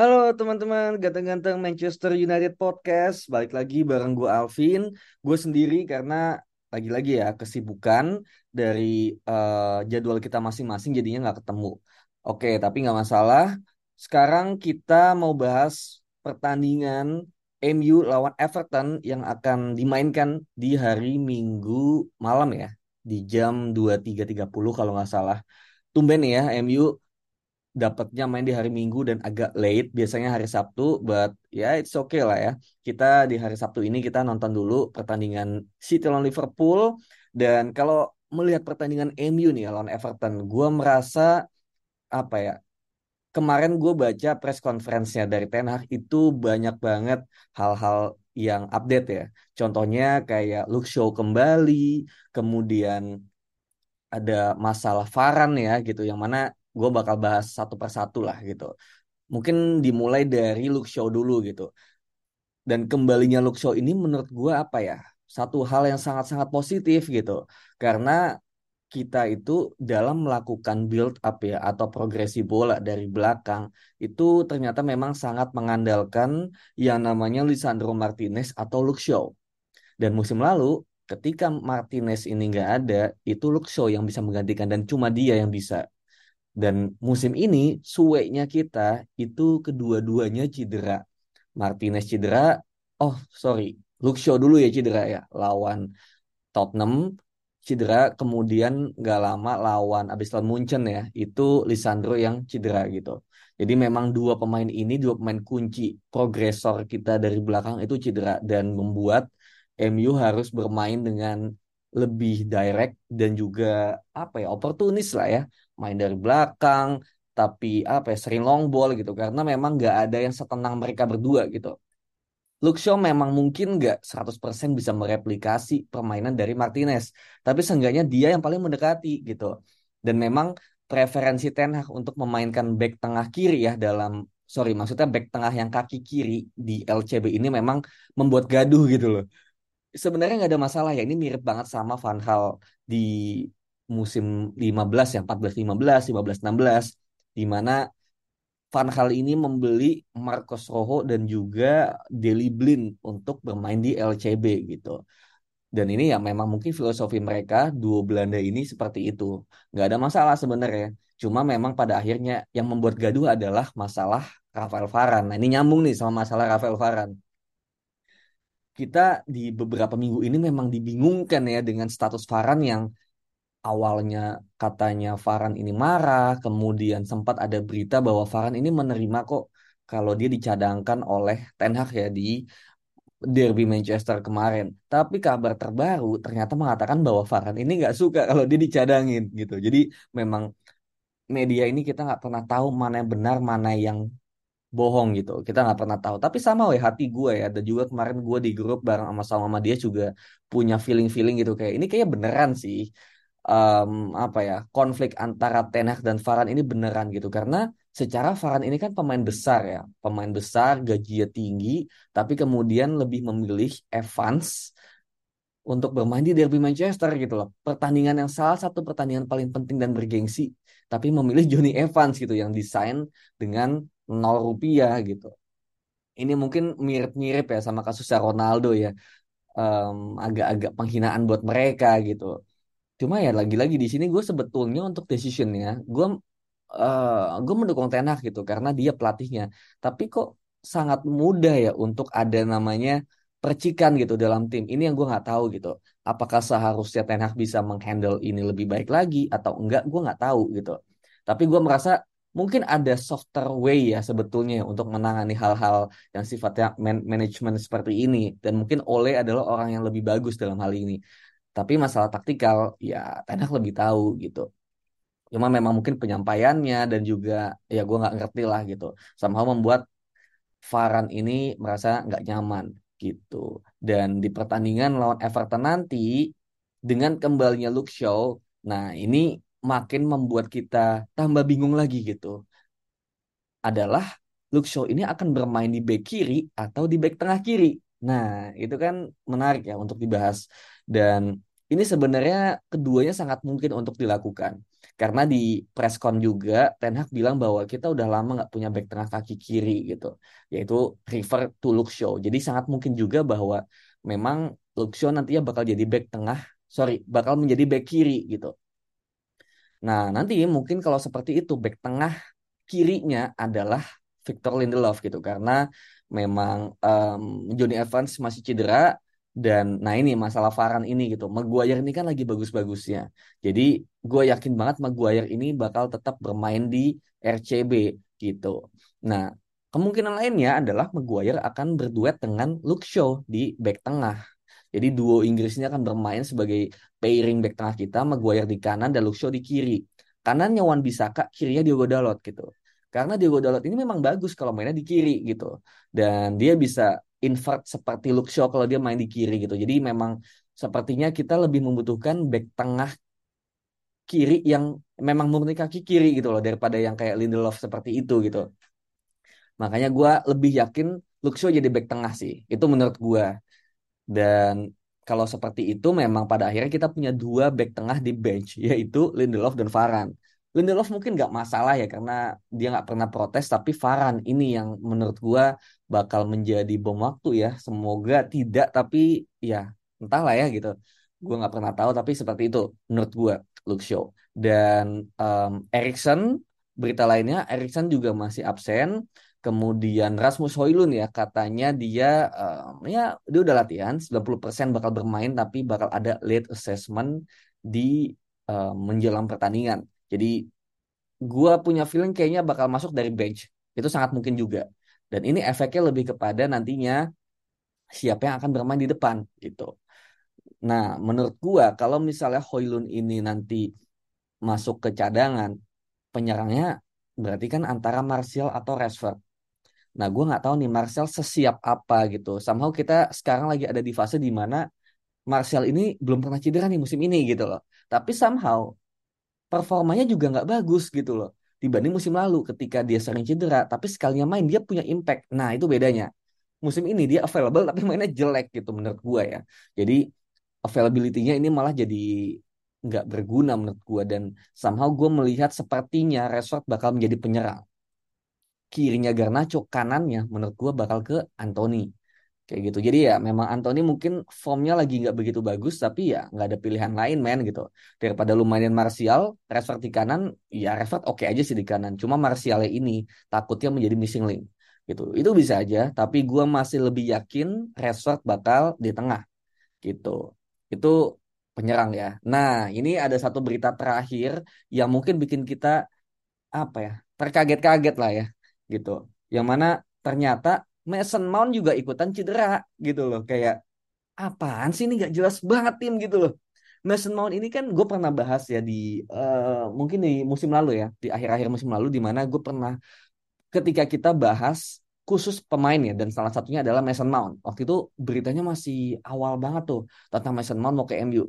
Halo teman-teman, Ganteng-Ganteng Manchester United Podcast. Balik lagi bareng gue Alvin. Gue sendiri karena lagi-lagi ya kesibukan dari jadwal kita masing-masing jadinya gak ketemu. Oke, tapi gak masalah. Sekarang kita mau bahas pertandingan MU lawan Everton yang akan dimainkan di hari Minggu malam ya. Di jam 23.30 kalau gak salah. Tumben ya MU dapatnya main di hari Minggu dan agak late, biasanya hari Sabtu, but ya it's okay lah ya. Kita di hari Sabtu ini kita nonton dulu pertandingan City lawan Liverpool. Dan kalau melihat pertandingan MU nih lawan Everton, gue merasa apa ya, kemarin gue baca press conference-nya dari Ten Hag itu banyak banget hal-hal yang update ya. Contohnya kayak Luke Shaw kembali, kemudian ada masalah Varane ya gitu, yang mana gue bakal bahas satu persatu lah gitu. Mungkin dimulai dari Luke Shaw dulu gitu. Dan kembalinya Luke Shaw ini menurut gue apa ya, satu hal yang sangat-sangat positif gitu. Karena kita itu dalam melakukan build up ya, atau progresi bola dari belakang, itu ternyata memang sangat mengandalkan yang namanya Lisandro Martinez atau Luke Shaw. Dan musim lalu ketika Martinez ini gak ada, itu Luke Shaw yang bisa menggantikan dan cuma dia yang bisa. Dan musim ini sueknya kita itu kedua-duanya cedera. Martinez cedera, Luke Shaw dulu ya cedera ya, lawan Tottenham cedera, kemudian gak lama lawan Abislam Munchen ya, itu Lisandro yang cedera gitu. Jadi memang dua pemain kunci progresor kita dari belakang itu cedera, dan membuat MU harus bermain dengan lebih direct dan juga apa ya, oportunis lah ya, main dari belakang tapi apa ya, sering long ball gitu, karena memang nggak ada yang setenang mereka berdua gitu. Luke Shaw memang mungkin nggak 100% bisa mereplikasi permainan dari Martinez, tapi seenggaknya dia yang paling mendekati gitu. Dan memang preferensi Ten Hag untuk memainkan back tengah kiri ya, back tengah yang kaki kiri di LCB ini memang membuat gaduh gitu loh. Sebenarnya nggak ada masalah ya, ini mirip banget sama Van Gaal di musim 15 ya, 14-15, 15-16, di mana Van Gaal ini membeli Marcos Rojo dan juga Daley Blind untuk bermain di LCB gitu. Dan ini ya memang mungkin filosofi mereka, duo Belanda ini seperti itu. Nggak ada masalah sebenarnya, cuma memang pada akhirnya yang membuat gaduh adalah masalah Rafael Varane. Nah ini nyambung nih sama masalah Rafael Varane. Kita di beberapa minggu ini memang dibingungkan ya dengan status Varane yang awalnya katanya Varane ini marah, kemudian sempat ada berita bahwa Varane ini menerima kok kalau dia dicadangkan oleh Ten Hag ya di derby Manchester kemarin. Tapi kabar terbaru ternyata mengatakan bahwa Varane ini nggak suka kalau dia dicadangin gitu. Jadi memang media ini kita nggak pernah tahu mana yang benar, mana yang bohong gitu. Kita nggak pernah tahu. Tapi sama hati gue ya. Dan juga kemarin gue di grup bareng sama dia juga punya feeling gitu kayak ini kayaknya beneran sih konflik antara Ten Hag dan Varane ini beneran gitu. Karena secara Varane ini kan pemain besar gajinya tinggi, tapi kemudian lebih memilih Evans untuk bermain di derby Manchester gitu loh. Pertandingan yang salah satu pertandingan paling penting dan bergengsi, tapi memilih Johnny Evans gitu yang disain dengan 0 rupiah gitu. Ini mungkin mirip-mirip ya sama kasusnya Ronaldo ya, agak-agak penghinaan buat mereka gitu. Cuma ya lagi-lagi di sini gue sebetulnya untuk decisionnya gue mendukung Ten Hag gitu karena dia pelatihnya. Tapi kok sangat mudah ya untuk ada namanya percikan gitu dalam tim. Ini yang gue nggak tahu gitu. Apakah seharusnya Ten Hag bisa menghandle ini lebih baik lagi atau enggak? Gue nggak tahu gitu. Tapi gue merasa mungkin ada softer way ya sebetulnya untuk menangani hal-hal yang sifatnya manajemen seperti ini. Dan mungkin Ole adalah orang yang lebih bagus dalam hal ini. Tapi masalah taktikal ya Ten Hag lebih tahu gitu. Cuma memang mungkin penyampaiannya dan juga ya gue gak ngerti lah gitu. Somehow membuat Varane ini merasa gak nyaman gitu. Dan di pertandingan lawan Everton nanti dengan kembalinya Luke Shaw, nah ini makin membuat kita tambah bingung lagi gitu. Adalah Luke Shaw ini akan bermain di bek kiri atau di bek tengah kiri. Nah, itu kan menarik ya untuk dibahas. Dan ini sebenarnya keduanya sangat mungkin untuk dilakukan. Karena di press con juga Ten Hag bilang bahwa kita udah lama nggak punya bek tengah kaki kiri gitu. Yaitu refer to Luke Shaw. Jadi sangat mungkin juga bahwa memang Luke Shaw nantinya bakal menjadi bek kiri gitu. Nah, nanti mungkin kalau seperti itu, bek tengah kirinya adalah Victor Lindelof gitu. Karena memang Johnny Evans masih cedera. Dan nah ini masalah Varane ini gitu. Maguire ini kan lagi bagus-bagusnya. Jadi gue yakin banget Maguire ini bakal tetap bermain di RCB gitu. Nah, kemungkinan lainnya adalah Maguire akan berduet dengan Luke Shaw di bek tengah. Jadi duo Inggrisnya akan bermain sebagai pairing back tengah kita, Maguire di kanan dan Luke Shaw di kiri. Kanannya Wan Bisaka, kirinya Diogo Dalot gitu. Karena Diogo Dalot ini memang bagus kalau mainnya di kiri gitu. Dan dia bisa invert seperti Luke Shaw kalau dia main di kiri gitu. Jadi memang sepertinya kita lebih membutuhkan back tengah kiri yang memang murni kaki kiri gitu loh. Daripada yang kayak Lindelof seperti itu gitu. Makanya gue lebih yakin Luke Shaw jadi back tengah sih. Itu menurut gue. Dan kalau seperti itu memang pada akhirnya kita punya 2 back tengah di bench, yaitu Lindelof dan Varane. Lindelof mungkin gak masalah ya karena dia gak pernah protes, tapi Varane ini yang menurut gue bakal menjadi bom waktu ya. Semoga tidak, tapi ya entahlah ya gitu. Gue gak pernah tahu tapi seperti itu menurut gue Luke Shaw. Dan Eriksson, berita lainnya Eriksson juga masih absen. Kemudian Rasmus Højlund ya katanya dia udah latihan 90% bakal bermain tapi bakal ada late assessment di menjelang pertandingan. Jadi gue punya feeling kayaknya bakal masuk dari bench. Itu sangat mungkin juga. Dan ini efeknya lebih kepada nantinya siapa yang akan bermain di depan gitu. Nah menurut gue kalau misalnya Højlund ini nanti masuk ke cadangan penyerangnya berarti kan antara Marcel atau Rashford. Nah gue gak tahu nih Marcel sesiap apa gitu. Somehow kita sekarang lagi ada di fase dimana Marcel ini belum pernah cedera nih musim ini gitu loh. Tapi somehow performanya juga gak bagus gitu loh. Dibanding musim lalu ketika dia sering cedera. Tapi sekalinya main dia punya impact. Nah itu bedanya. Musim ini dia available tapi mainnya jelek gitu menurut gue ya. Jadi availability-nya ini malah jadi gak berguna menurut gue. Dan somehow gue melihat sepertinya Rashford bakal menjadi penyerang. Kirinya Garnacho, kanannya menurut gue bakal ke Antony. Kayak gitu. Jadi ya memang Antony mungkin formnya lagi gak begitu bagus. Tapi ya gak ada pilihan lain men gitu. Daripada lu mainin Martial, Rashford di kanan. Ya Rashford oke aja sih di kanan. Cuma Martialnya ini takutnya menjadi missing link gitu. Itu bisa aja. Tapi gue masih lebih yakin Rashford bakal di tengah gitu. Itu penyerang ya. Nah, ini ada satu berita terakhir yang mungkin bikin kita terkaget-kaget lah ya, gitu. Yang mana ternyata Mason Mount juga ikutan cedera, gitu loh. Kayak apaan sih ini nggak jelas banget tim gitu loh. Mason Mount ini kan gue pernah bahas ya di mungkin di musim lalu ya, di akhir-akhir musim lalu di mana gue pernah ketika kita bahas khusus pemain ya, dan salah satunya adalah Mason Mount. Waktu itu beritanya masih awal banget tuh tentang Mason Mount mau ke MU.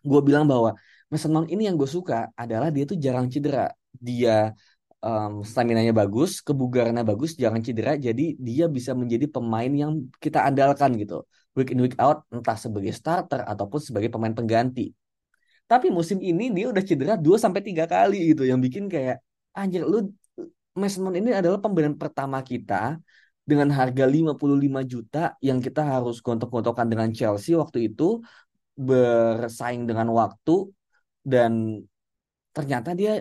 Gue bilang bahwa Mason Mount ini yang gue suka adalah dia tuh jarang cedera. Dia staminanya bagus, kebugarannya bagus, jarang cedera. Jadi dia bisa menjadi pemain yang kita andalkan gitu. Week in week out, entah sebagai starter ataupun sebagai pemain pengganti. Tapi musim ini dia udah cedera 2-3 kali gitu. Yang bikin kayak, anjir lu, Mason Mount ini adalah pembelian pertama kita dengan harga 55 juta yang kita harus gontok-gontokan dengan Chelsea waktu itu, bersaing dengan waktu, dan ternyata dia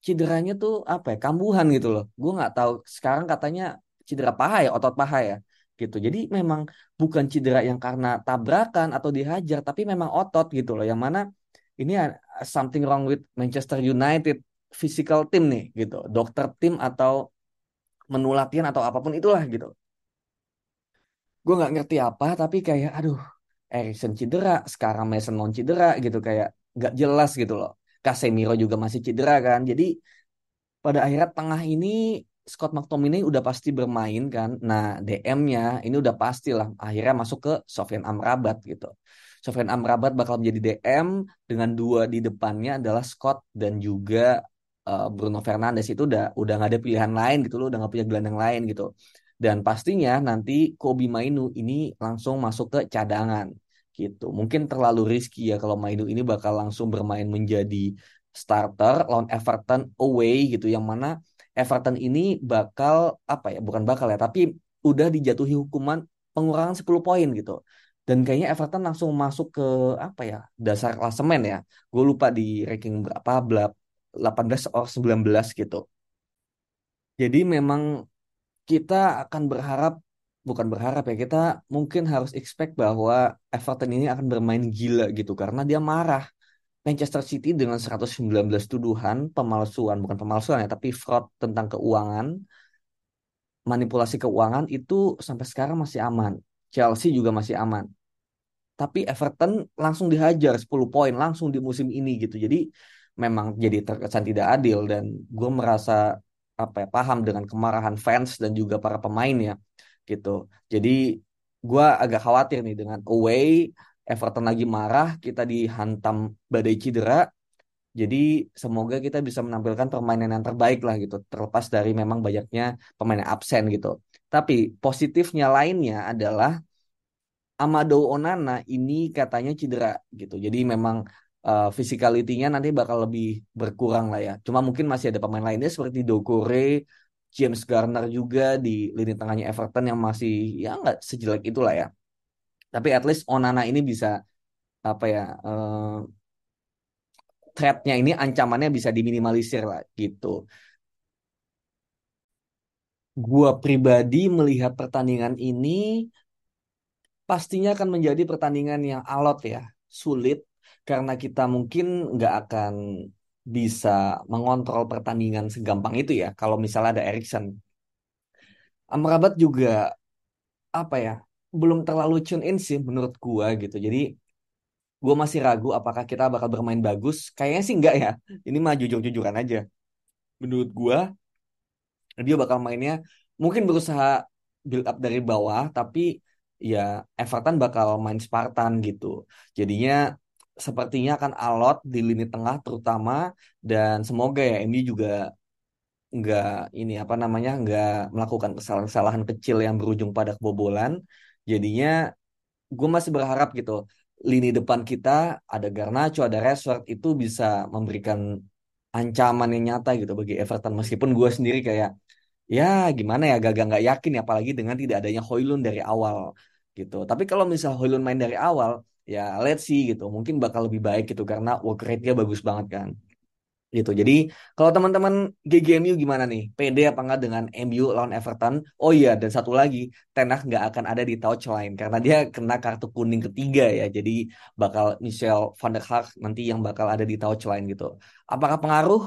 cederanya tuh apa ya, kambuhan gitu loh. Gue nggak tahu, sekarang katanya cedera paha ya, otot paha ya gitu. Jadi memang bukan cedera yang karena tabrakan atau dihajar, tapi memang otot gitu loh, yang mana ini something wrong with Manchester United physical team nih gitu, dokter tim atau menu latihan atau apapun itulah gitu. Gue nggak ngerti apa, tapi kayak aduh, Eriksson cedera, sekarang Mason Mount cedera gitu, kayak gak jelas gitu loh. Kasemiro juga masih cedera kan. Jadi pada akhirnya tengah ini Scott McTominay udah pasti bermain kan. Nah DM-nya ini udah pastilah akhirnya masuk ke Sofyan Amrabat gitu. Sofyan Amrabat bakal menjadi DM dengan dua di depannya adalah Scott dan juga Bruno Fernandes. Itu udah gak ada pilihan lain gitu loh, udah gak punya gelandang lain gitu. Dan pastinya nanti Kobbie Mainoo ini langsung masuk ke cadangan gitu. Mungkin terlalu riski ya kalau Mainoo ini bakal langsung bermain menjadi starter lawan Everton away gitu. Yang mana Everton ini bakal apa ya? Bukan bakal ya, tapi udah dijatuhi hukuman pengurangan 10 poin gitu. Dan kayaknya Everton langsung masuk ke apa ya? Dasar klasemen ya. Gue lupa di ranking berapa, 18 or 19 gitu. Jadi memang kita akan bukan berharap ya, kita mungkin harus expect bahwa Everton ini akan bermain gila gitu, karena dia marah Manchester City dengan 119 tuduhan pemalsuan, bukan pemalsuan ya, tapi fraud tentang keuangan, manipulasi keuangan itu sampai sekarang masih aman. Chelsea juga masih aman. Tapi Everton langsung dihajar 10 poin langsung di musim ini gitu. Jadi memang jadi terkesan tidak adil, dan gue merasa paham dengan kemarahan fans dan juga para pemainnya gitu. Jadi gue agak khawatir nih dengan away, Everton lagi marah, kita dihantam badai cedera. Jadi semoga kita bisa menampilkan permainan yang terbaik lah gitu, terlepas dari memang banyaknya pemain yang absen gitu. Tapi positifnya lainnya adalah Amadou Onana ini katanya cedera gitu. Jadi memang physicality-nya nanti bakal lebih berkurang lah ya. Cuma mungkin masih ada pemain lainnya seperti Dokore, James Garner juga di lini tengahnya Everton yang masih ya nggak sejelek itulah ya. Tapi at least Onana ini bisa threat-nya ini, ancamannya bisa diminimalisir lah gitu. Gua pribadi melihat pertandingan ini pastinya akan menjadi pertandingan yang alot ya, sulit. Karena kita mungkin nggak akan bisa mengontrol pertandingan segampang itu ya. Kalau misalnya ada Eriksson. Amrabat juga, belum terlalu tune in sih menurut gua gitu. Jadi gua masih ragu apakah kita bakal bermain bagus. Kayaknya sih nggak ya. Ini mah jujur-jujuran aja. Menurut gua, dia bakal mainnya mungkin berusaha build up dari bawah. Tapi ya Everton bakal main Spartan gitu. Jadinya sepertinya akan alot di lini tengah terutama, dan semoga ya MU juga nggak ini nggak melakukan kesalahan-kesalahan kecil yang berujung pada kebobolan. Jadinya gue masih berharap gitu lini depan kita ada Garnacho, ada Rashford itu bisa memberikan ancaman yang nyata gitu bagi Everton, meskipun gue sendiri kayak ya gimana ya, agak nggak yakin ya, apalagi dengan tidak adanya Højlund dari awal gitu. Tapi kalau misal Højlund main dari awal ya let's see gitu, mungkin bakal lebih baik gitu karena work rate-nya bagus banget kan gitu. Jadi kalau teman-teman GGMU gimana nih, pede apa enggak dengan MU lawan Everton? Oh iya, dan satu lagi, Ten Hag nggak akan ada di touchline karena dia kena kartu kuning ketiga ya, jadi bakal Michel van der Hag nanti yang bakal ada di touchline gitu. Apakah pengaruh?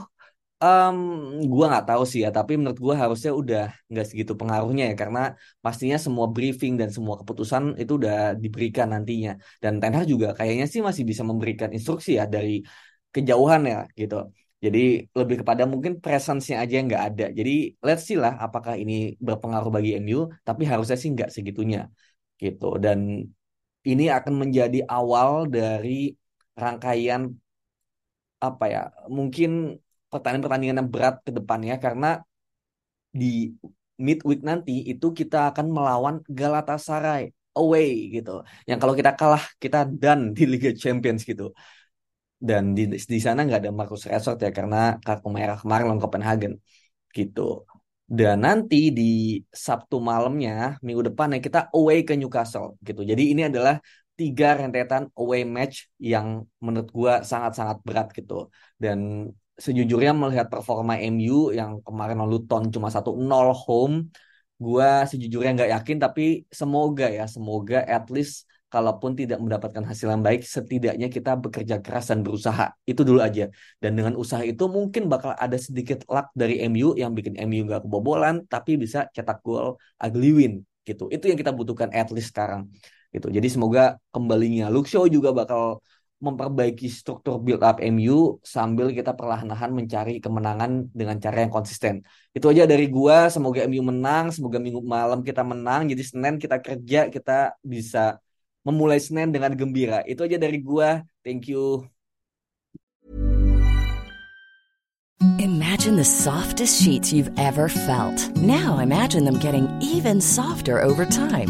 Gue nggak tahu sih ya, tapi menurut gue harusnya udah nggak segitu pengaruhnya ya, karena pastinya semua briefing dan semua keputusan itu udah diberikan nantinya, dan Ten Hag juga kayaknya sih masih bisa memberikan instruksi ya dari kejauhan ya gitu. Jadi lebih kepada mungkin presence-nya aja yang nggak ada. Jadi let's see lah apakah ini berpengaruh bagi MU, tapi harusnya sih nggak segitunya gitu. Dan ini akan menjadi awal dari rangkaian apa ya, mungkin pertandingan-pertandingan yang berat ke depannya, karena di midweek nanti itu kita akan melawan Galatasaray away gitu. Yang kalau kita kalah kita done di Liga Champions gitu. Dan di sana nggak ada Marcos Rojo ya, karena kartu merah kemarin lawan Copenhagen gitu. Dan nanti di Sabtu malamnya minggu depan ya, kita away ke Newcastle gitu. Jadi ini adalah 3 rentetan away match yang menurut gue sangat-sangat berat gitu. Dan sejujurnya melihat performa MU yang kemarin Luton cuma 1-0 home, gue sejujurnya nggak yakin, tapi semoga at least kalaupun tidak mendapatkan hasil yang baik, setidaknya kita bekerja keras dan berusaha. Itu dulu aja. Dan dengan usaha itu mungkin bakal ada sedikit luck dari MU yang bikin MU nggak kebobolan, tapi bisa cetak gol ugly win gitu. Itu yang kita butuhkan at least sekarang gitu. Jadi semoga kembalinya Luke Shaw juga bakal memperbaiki struktur build up MU sambil kita perlahan-lahan mencari kemenangan dengan cara yang konsisten. Itu aja dari gua. Semoga MU menang, semoga minggu malam kita menang. Jadi Senin kita kerja, kita bisa memulai Senin dengan gembira. Itu aja dari gua. Thank you. Imagine the softest sheets you've ever felt. Now imagine them getting even softer over time.